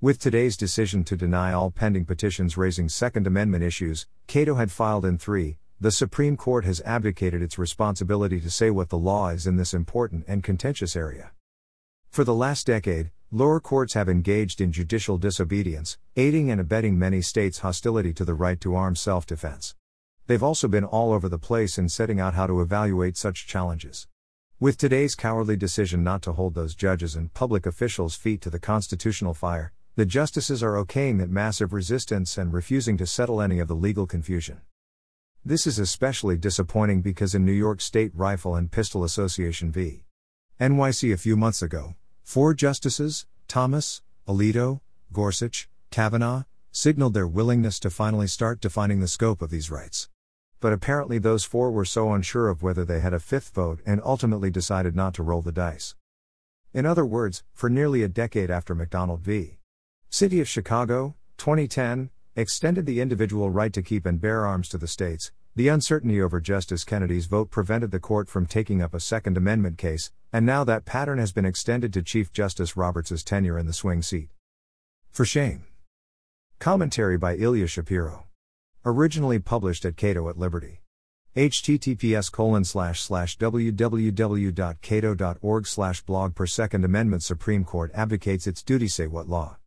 With today's decision to deny all pending petitions raising Second Amendment issues Cato had filed in 3, the Supreme Court has abdicated its responsibility to say what the law is in this important and contentious area. For the last decade, lower courts have engaged in judicial disobedience, aiding and abetting many states' hostility to the right to armed self-defense. They've also been all over the place in setting out how to evaluate such challenges. With today's cowardly decision not to hold those judges and public officials' feet to the constitutional fire, the justices are okaying that massive resistance and refusing to settle any of the legal confusion. This is especially disappointing because in New York State Rifle and Pistol Association v. NYC a few months ago, 4 justices, Thomas, Alito, Gorsuch, Kavanaugh, signaled their willingness to finally start defining the scope of these rights. But apparently those 4 were so unsure of whether they had a 5th vote and ultimately decided not to roll the dice. In other words, for nearly a decade after McDonald v. City of Chicago, 2010, extended the individual right to keep and bear arms to the states, the uncertainty over Justice Kennedy's vote prevented the court from taking up a Second Amendment case, and now that pattern has been extended to Chief Justice Roberts' tenure in the swing seat. For shame. Commentary by Ilya Shapiro. Originally published at Cato at Liberty. https://www.cato.org/blog/per Second Amendment Supreme Court abdicates its duty say what law.